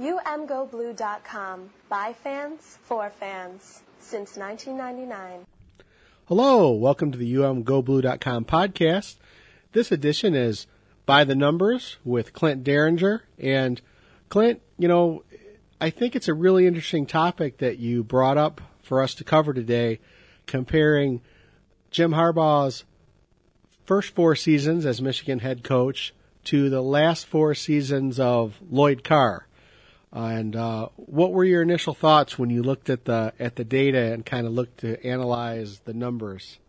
UMGoBlue.com, by fans, for fans, since 1999. Hello, welcome to the UMGoBlue.com podcast. This edition is By the Numbers with Clint Derringer. And Clint, you know, I think it's a really interesting topic that you brought up for us to cover today, comparing Jim Harbaugh's first four seasons as Michigan head coach to the last four seasons of Lloyd Carr. And what were your initial thoughts when you looked at the data and kind of looked to analyze the numbers?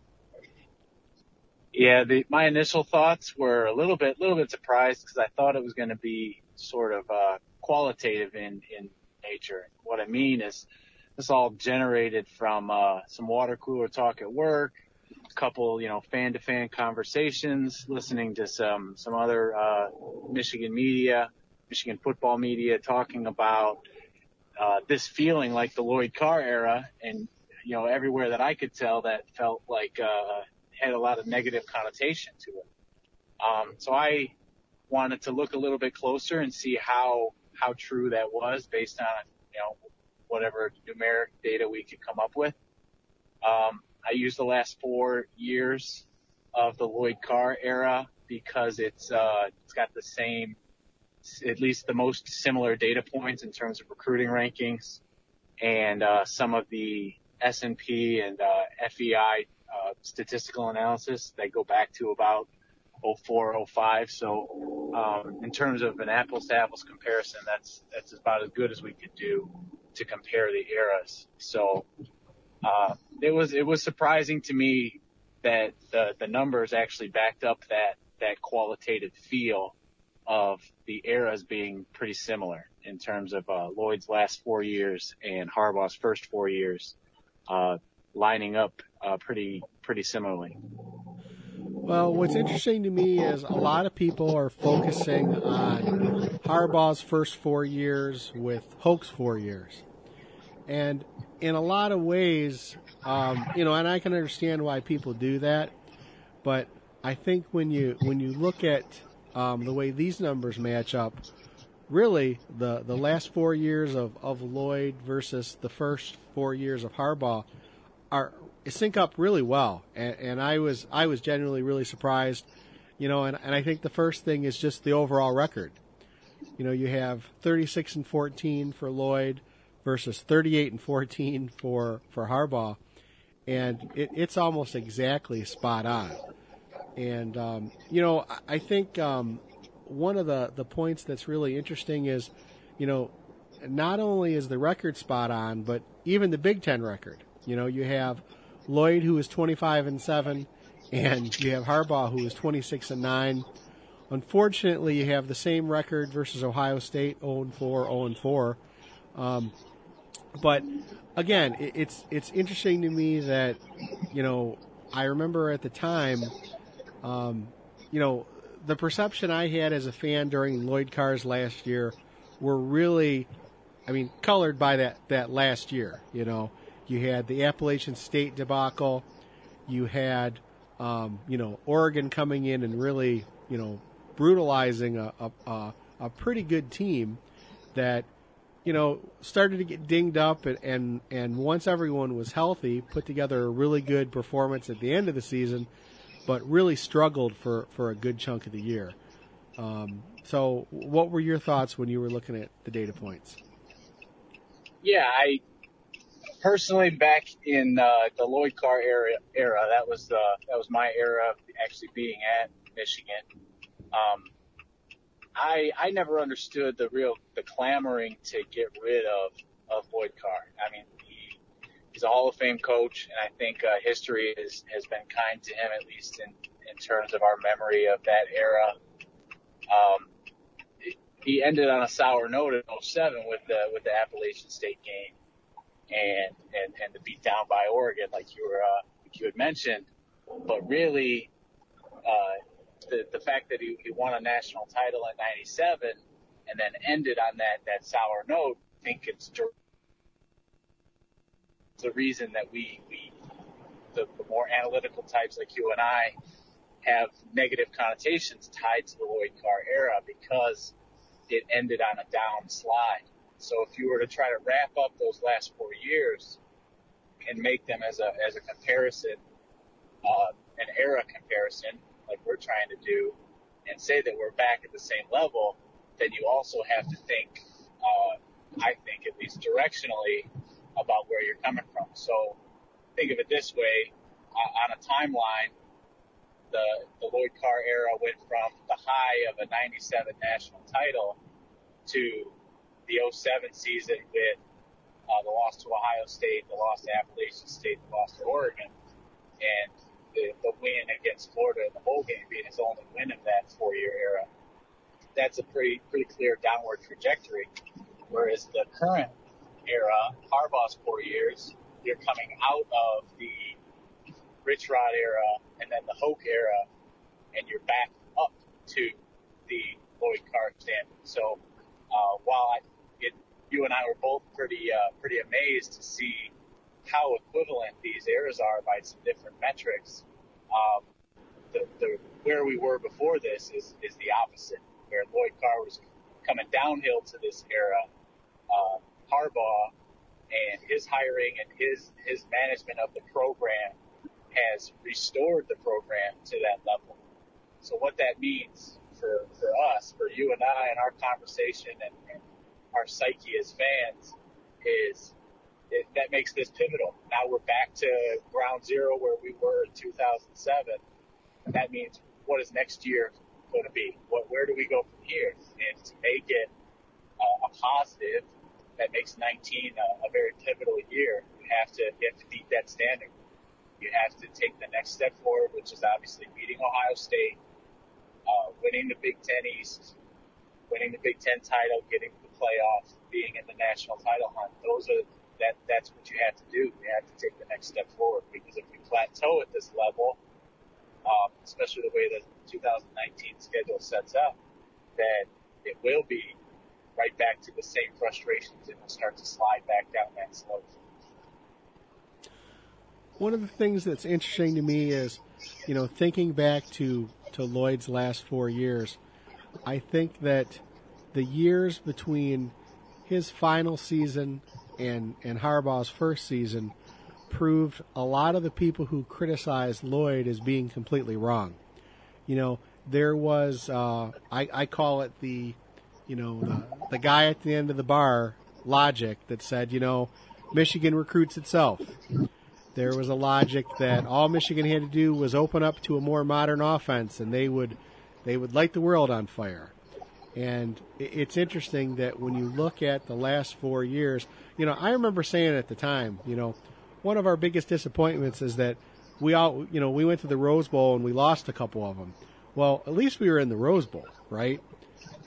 Yeah, my initial thoughts were a little bit surprised, because I thought it was going to be sort of qualitative in nature. What I mean is this all generated from some water cooler talk at work, a couple, fan to fan conversations, listening to some other Michigan media. Michigan football media talking about this feeling like the Lloyd Carr era, and everywhere that I could tell that felt like had a lot of negative connotation to it. So I wanted to look a little bit closer and see how true that was based on whatever numeric data we could come up with. I used the last 4 years of the Lloyd Carr era because it's got the same, at least the most similar data points in terms of recruiting rankings and some of the S&P and FEI statistical analysis that go back to about 04, 05. So in terms of an apples-to-apples comparison, that's about as good as we could do to compare the eras. So it was surprising to me that the numbers actually backed up that qualitative feel of the eras being pretty similar in terms of Lloyd's last 4 years and Harbaugh's first 4 years lining up pretty similarly. Well, what's interesting to me is a lot of people are focusing on Harbaugh's first 4 years with Hoke's 4 years. And in a lot of ways, and I can understand why people do that, but I think when you look at the way these numbers match up, really the last 4 years of Lloyd versus the first 4 years of Harbaugh sync up really well, and I was genuinely really surprised, and I think the first thing is just the overall record. You have 36-14 for Lloyd versus 38-14 for Harbaugh, and it's almost exactly spot on. And, I think one of the points that's really interesting is, not only is the record spot on, but even the Big Ten record. You have Lloyd, who is 25-7, and you have Harbaugh, who is 26-9. Unfortunately, you have the same record versus Ohio State, 0-4. But, again, it's interesting to me that, I remember at the time – the perception I had as a fan during Lloyd Carr's last year were really, colored by that last year. You had the Appalachian State debacle. You had, Oregon coming in and really, brutalizing a pretty good team that, started to get dinged up and once everyone was healthy, put together a really good performance at the end of the season, but really struggled for a good chunk of the year. So what were your thoughts when you were looking at the data points? Yeah, I personally, back in the Lloyd Carr era, that was my era of actually being at Michigan. I never understood the clamoring to get rid of Lloyd Carr. He's a Hall of Fame coach, and I think history has been kind to him, at least in terms of our memory of that era. He ended on a sour note in 07 with the Appalachian State game and the beatdown by Oregon, like you had mentioned. But really, the fact that he won a national title in 97 and then ended on that sour note, I think it's the reason that the more analytical types like you and I have negative connotations tied to the Lloyd Carr era, because it ended on a down slide. So if you were to try to wrap up those last 4 years and make them as a comparison, an era comparison, like we're trying to do, and say that we're back at the same level, then you also have to think, I think at least directionally, about where you're coming from. So think of it this way, on a timeline, the Lloyd Carr era went from the high of a 97 national title to the 07 season with the loss to Ohio State, the loss to Appalachian State, the loss to Oregon, and the win against Florida in the bowl game being his only win of that four-year era. That's a pretty clear downward trajectory, whereas the current era, Harbaugh's 4 years, you're coming out of the Rich Rod era and then the Hoke era, and you're back up to the Lloyd Carr standard. So while you and I were both pretty amazed to see how equivalent these eras are by some different metrics, where we were before this is the opposite, where Lloyd Carr was coming downhill to this era. Harbaugh and his hiring and his management of the program has restored the program to that level. So what that means for us, for you and I and our conversation and our psyche as fans is that makes this pivotal. Now we're back to ground zero where we were in 2007. And that means what is next year going to be? Where do we go from here? And to make it a positive, that makes 19 a very pivotal year. You have to beat that standard. You have to take the next step forward, which is obviously beating Ohio State, winning the Big Ten East, winning the Big Ten title, getting the playoff, being in the national title hunt. That's what you have to do. You have to take the next step forward, because if you plateau at this level, especially the way the 2019 schedule sets up, then it will be right back to the same frustrations, and we'll start to slide back down that slope. One of the things that's interesting to me is, thinking back to Lloyd's last 4 years, I think that the years between his final season and Harbaugh's first season proved a lot of the people who criticized Lloyd as being completely wrong. There was, I call it the guy at the end of the bar logic that said, Michigan recruits itself. There was a logic that all Michigan had to do was open up to a more modern offense and they would light the world on fire. And it's interesting that when you look at the last 4 years, I remember saying at the time, one of our biggest disappointments is that we all, we went to the Rose Bowl and we lost a couple of them. Well, at least we were in the Rose Bowl, right?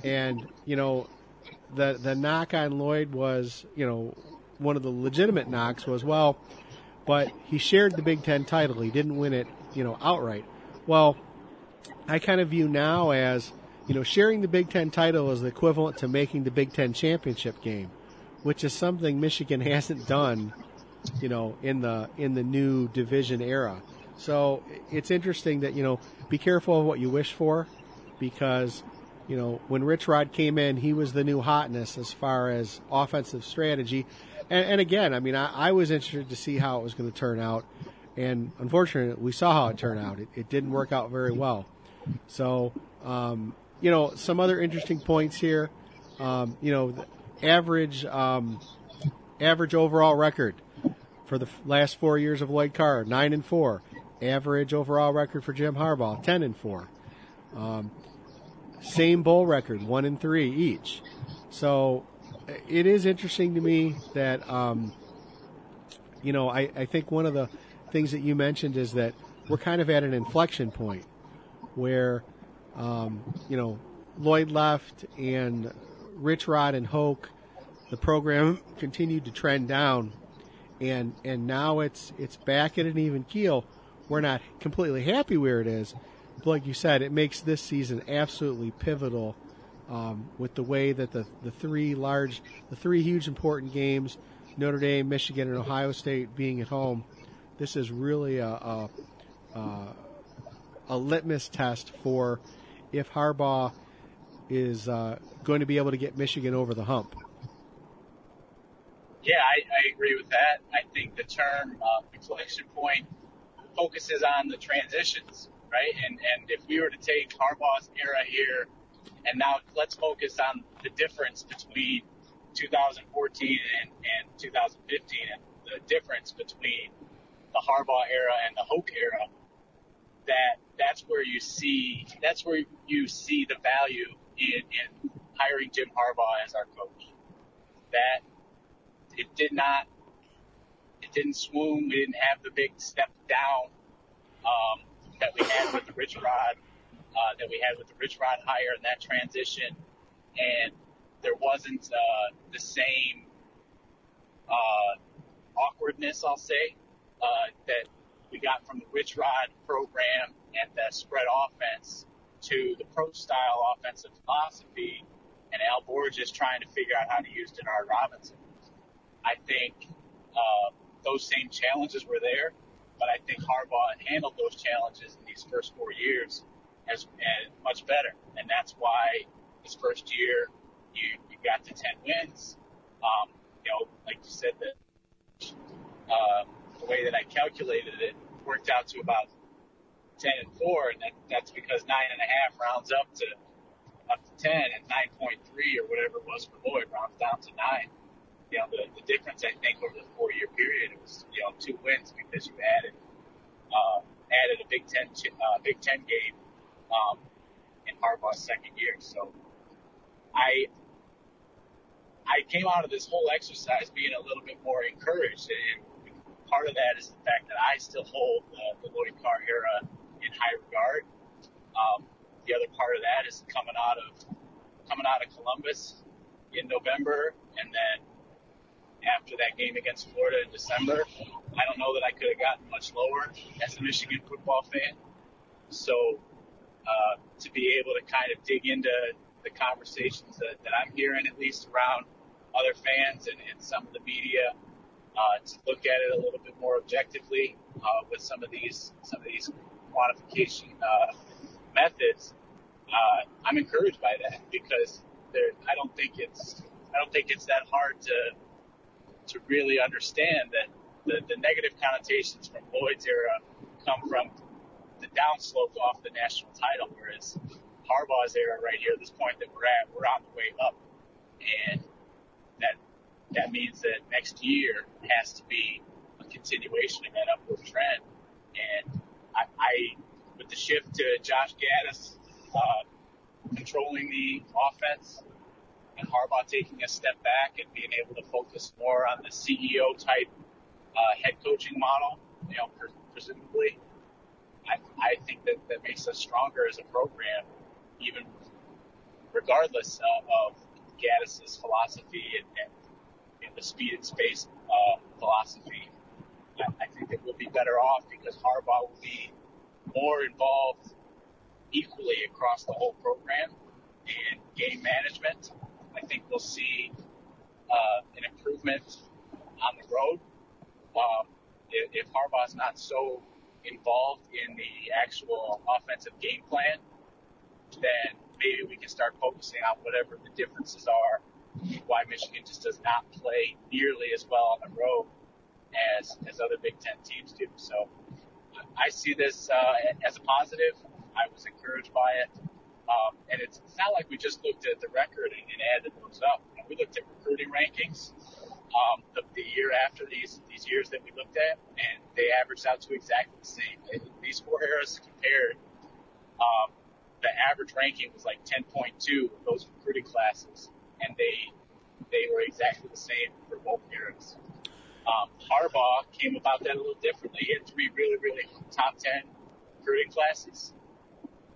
And, the knock on Lloyd was, one of the legitimate knocks was, well, but he shared the Big Ten title. He didn't win it, outright. Well, I kind of view now as, sharing the Big Ten title is the equivalent to making the Big Ten championship game, which is something Michigan hasn't done, in the new division era. So it's interesting that, be careful of what you wish for, because when Rich Rod came in, he was the new hotness as far as offensive strategy. And again, I was interested to see how it was going to turn out. And unfortunately, we saw how it turned out. It didn't work out very well. So, some other interesting points here. The average overall record for the last 4 years of Lloyd Carr, 9-4. Average overall record for Jim Harbaugh, 10-4. Same bowl record, 1-3 each. So it is interesting to me that, I think one of the things that you mentioned is that we're kind of at an inflection point where, Lloyd left and Rich Rod and Hoke, the program continued to trend down, and now it's back at an even keel. We're not completely happy where it is. Like you said, it makes this season absolutely pivotal, with the way that the three huge important games, Notre Dame, Michigan, and Ohio State being at home. This is really a litmus test for if Harbaugh is going to be able to get Michigan over the hump. Yeah, I agree with that. I think the term inflection point focuses on the transitions, right? And if we were to take Harbaugh's era here, and now let's focus on the difference between 2014 and 2015, and the difference between the Harbaugh era and the Hoke era, that's where you see the value in hiring Jim Harbaugh as our coach. That it didn't swoon. We didn't have the big step down that we had with the Rich Rod, hire and that transition, and there wasn't the same awkwardness, I'll say, that we got from the Rich Rod program and the spread offense to the pro-style offensive philosophy and Al Borges trying to figure out how to use Denard Robinson. I think those same challenges were there, but I think Harbaugh handled those challenges in these first 4 years as much better, and that's why his first year you got to 10 wins. Like you said, the way that I calculated it worked out to about 10-4, and that's because 9.5 rounds up to 10, and 9.3 or whatever it was for Lloyd rounds down to 9. The difference, I think, over the 4-year period, it was 2 wins because you added a Big Ten game in Harbaugh's second year. So I came out of this whole exercise being a little bit more encouraged, and part of that is the fact that I still hold the Lloyd Carr era in high regard. The other part of that is coming out of Columbus in November, and then after that game against Florida in December, I don't know that I could have gotten much lower as a Michigan football fan. So to be able to kind of dig into the conversations that I'm hearing, at least around other fans and some of the media, to look at it a little bit more objectively with some of these quantification methods, I'm encouraged by that, because I don't think it's that hard to really understand that the negative connotations from Lloyd's era come from the downslope off the national title, whereas Harbaugh's era right here, this point that we're at, we're on the way up. And that means that next year has to be a continuation of that upward trend. And I with the shift to Josh Gattis controlling the offense, and Harbaugh taking a step back and being able to focus more on the CEO type head coaching model, presumably, I think that makes us stronger as a program, even regardless of Gattis' philosophy and the speed and space philosophy. I think that we'll be better off because Harbaugh will be more involved equally across the whole program and game management. I think we'll see an improvement on the road if Harbaugh's not so involved in the actual offensive game plan. Then maybe we can start focusing on whatever the differences are, why Michigan just does not play nearly as well on the road as other Big Ten teams do. So I see this as a positive. I was encouraged by it. And it's not like we just looked at the record and added those up. We looked at recruiting rankings the year after these years that we looked at, and they averaged out to exactly the same. And these four eras compared, the average ranking was like 10.2 of those recruiting classes, and they were exactly the same for both eras. Harbaugh came about that a little differently. He had 3 really, really top 10 recruiting classes,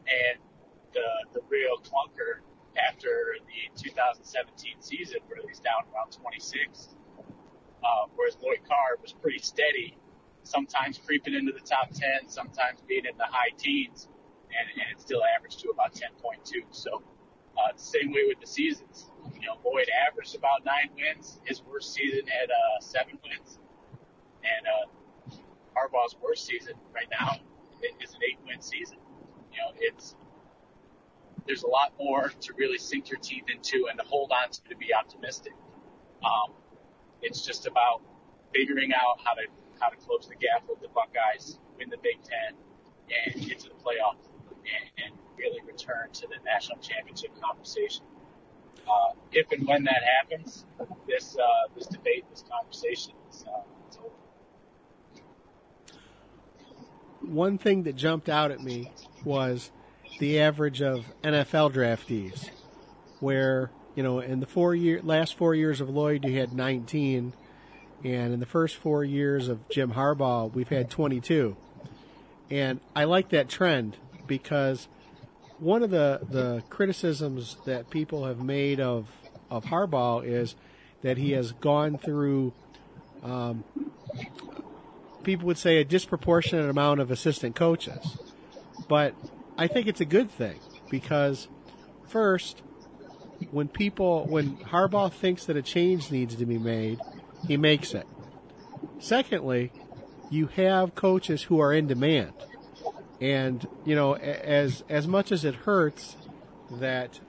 and the real clunker after the 2017 season, where he's down around 26, whereas Lloyd Carr was pretty steady, sometimes creeping into the top 10, sometimes being in the high teens, and it still averaged to about 10.2. So it's the same way with the seasons. Lloyd averaged about 9 wins. His worst season had 7 wins, and Harbaugh's worst season right now is an 8-win season. There's a lot more to really sink your teeth into and to hold on to be optimistic. It's just about figuring out how to close the gap with the Buckeyes, win the Big Ten, and get to the playoff, and really return to the national championship conversation. If and when that happens, this debate, this conversation is over. One thing that jumped out at me was the average of NFL draftees, where, you know, in the last four years of Lloyd, you had 19, and in the first 4 years of Jim Harbaugh, we've had 22. And I like that trend, because one of the criticisms that people have made of Harbaugh is that he has gone through, people would say, a disproportionate amount of assistant coaches. But I think it's a good thing, because first, when Harbaugh thinks that a change needs to be made, he makes it. Secondly, you have coaches who are in demand. And, you know, as much as it hurts that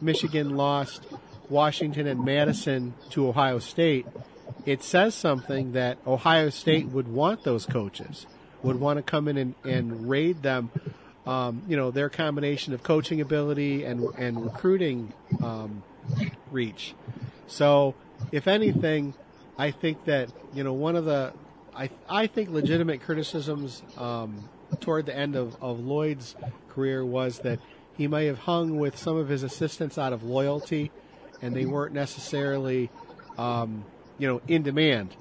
Michigan lost Washington and Madison to Ohio State, it says something that Ohio State would want those coaches, would want to come in and raid them. You know, their combination of coaching ability and recruiting reach. So, if anything, I think that, you know, one of the I think legitimate criticisms toward the end of Lloyd's career was that he may have hung with some of his assistants out of loyalty, and they weren't necessarily, you know, in demand.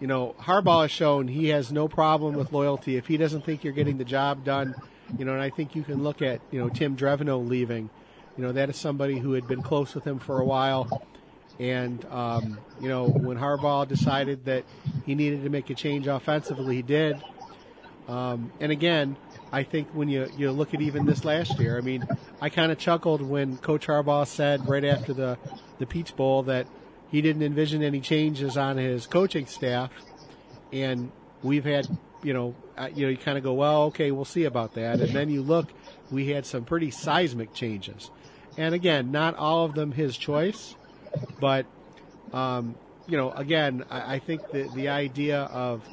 You know, Harbaugh has shown he has no problem with loyalty. If he doesn't think you're getting the job done, you know, and I think you can look at, you know, Tim Dreveno leaving. You know, that is somebody who had been close with him for a while. And, you know, when Harbaugh decided that he needed to make a change offensively, he did. And again, I think when you look at even this last year, I mean, I kind of chuckled when Coach Harbaugh said right after the Peach Bowl that he didn't envision any changes on his coaching staff, and we've had, you know, you kind of go, well, okay, we'll see about that. And then you look, we had some pretty seismic changes. And again, not all of them his choice, but, you know, again, I think the idea of,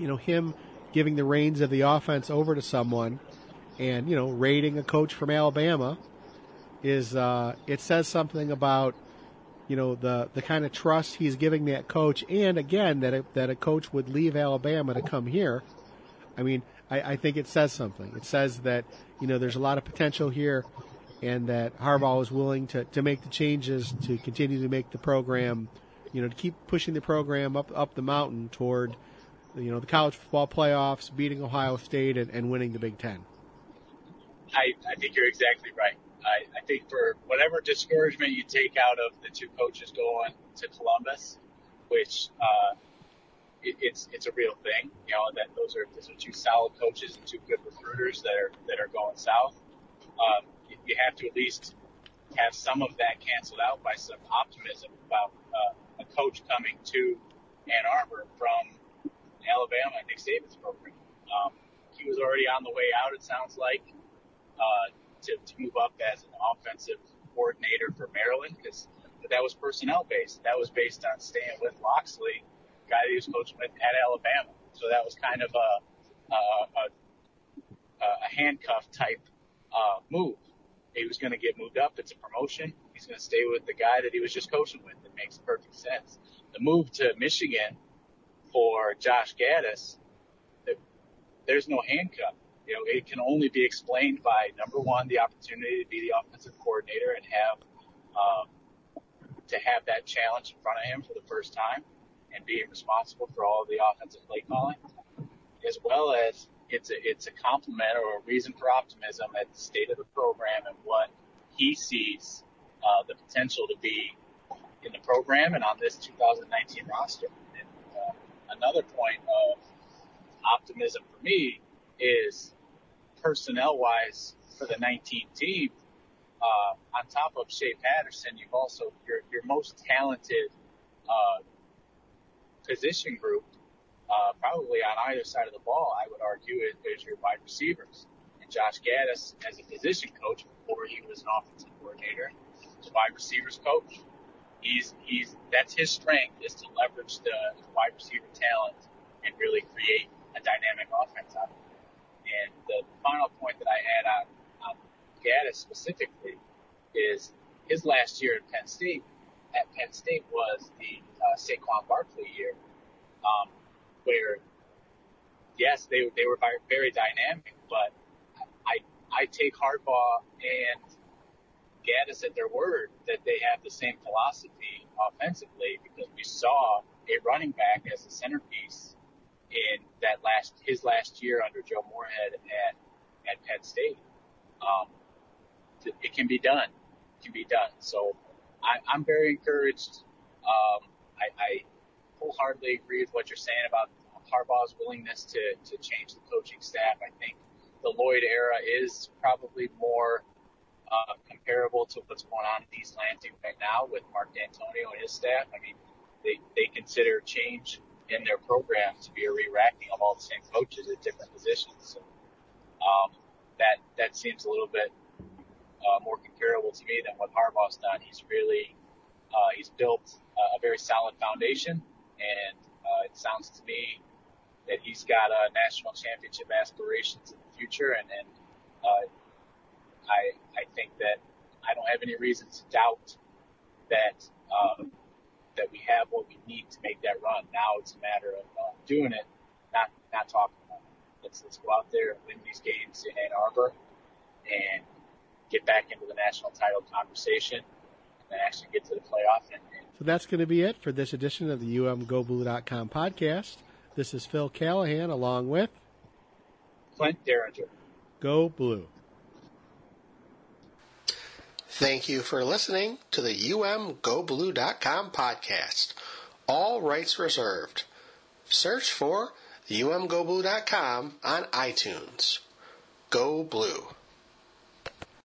you know, him giving the reins of the offense over to someone and, you know, raiding a coach from Alabama is, it says something about, you know, the kind of trust he's giving that coach, and again, that a coach would leave Alabama to come here. I mean, I think it says something. It says that, you know, there's a lot of potential here, and that Harbaugh is willing to make the changes to continue to make the program, you know, to keep pushing the program up the mountain toward, you know, the college football playoffs, beating Ohio State, and winning the Big Ten. I think you're exactly right. I think for whatever discouragement you take out of the two coaches going to Columbus, which it's a real thing, you know, that those are two solid coaches and two good recruiters that are going south. You have to at least have some of that canceled out by some optimism about a coach coming to Ann Arbor from Alabama, Nick Saban's program. He was already on the way out, it sounds like. To move up as an offensive coordinator for Maryland, because that was personnel based. That was based on staying with Locksley, guy that he was coaching with at Alabama. So that was kind of a handcuff type move. He was going to get moved up. It's a promotion. He's going to stay with the guy that he was just coaching with. It makes perfect sense. The move to Michigan for Josh Gattis, there's no handcuff. You know, it can only be explained by, number one, the opportunity to be the offensive coordinator and have that challenge in front of him for the first time and being responsible for all of the offensive play calling, as well as it's a compliment or a reason for optimism at the state of the program and what he sees the potential to be in the program and on this 2019 roster. And another point of optimism for me is personnel-wise for the 19 team, on top of Shea Patterson, you've also your most talented position group, probably on either side of the ball, I would argue, is your wide receivers. And Josh Gattis, as a position coach before he was an offensive coordinator, was a wide receivers coach. He's that's his strength, is to leverage the wide receiver talent and really create a dynamic offense out of it. And the final point that I had on Gattis specifically is his last year at Penn State. At Penn State was the Saquon Barkley year, where yes, they were very dynamic, but I take Harbaugh and Gattis at their word that they have the same philosophy offensively, because we saw a running back as the centerpiece in that his last year under Joe Moorhead at Penn State. It can be done. It can be done. So I'm very encouraged. I wholeheartedly agree with what you're saying about Harbaugh's willingness to change the coaching staff. I think the Lloyd era is probably more comparable to what's going on in East Lansing right now with Mark D'Antonio and his staff. I mean, they consider change in their program to be a re-racking of all the same coaches at different positions. So that seems a little bit more comparable to me than what Harbaugh's done. He's really he's built a very solid foundation, and it sounds to me that he's got national championship aspirations in the future, and I think that I don't have any reason to doubt that we have what we need to make that run. Now it's a matter of doing it, not talking about it. Let's go out there and win these games in Ann Arbor and get back into the national title conversation and actually get to the playoff. So that's going to be it for this edition of the UMGoBlue.com podcast. This is Phil Callahan along with Clint Derringer. Go Blue. Thank you for listening to the UMGoBlue.com podcast. All rights reserved. Search for UMGoBlue.com on iTunes. Go Blue.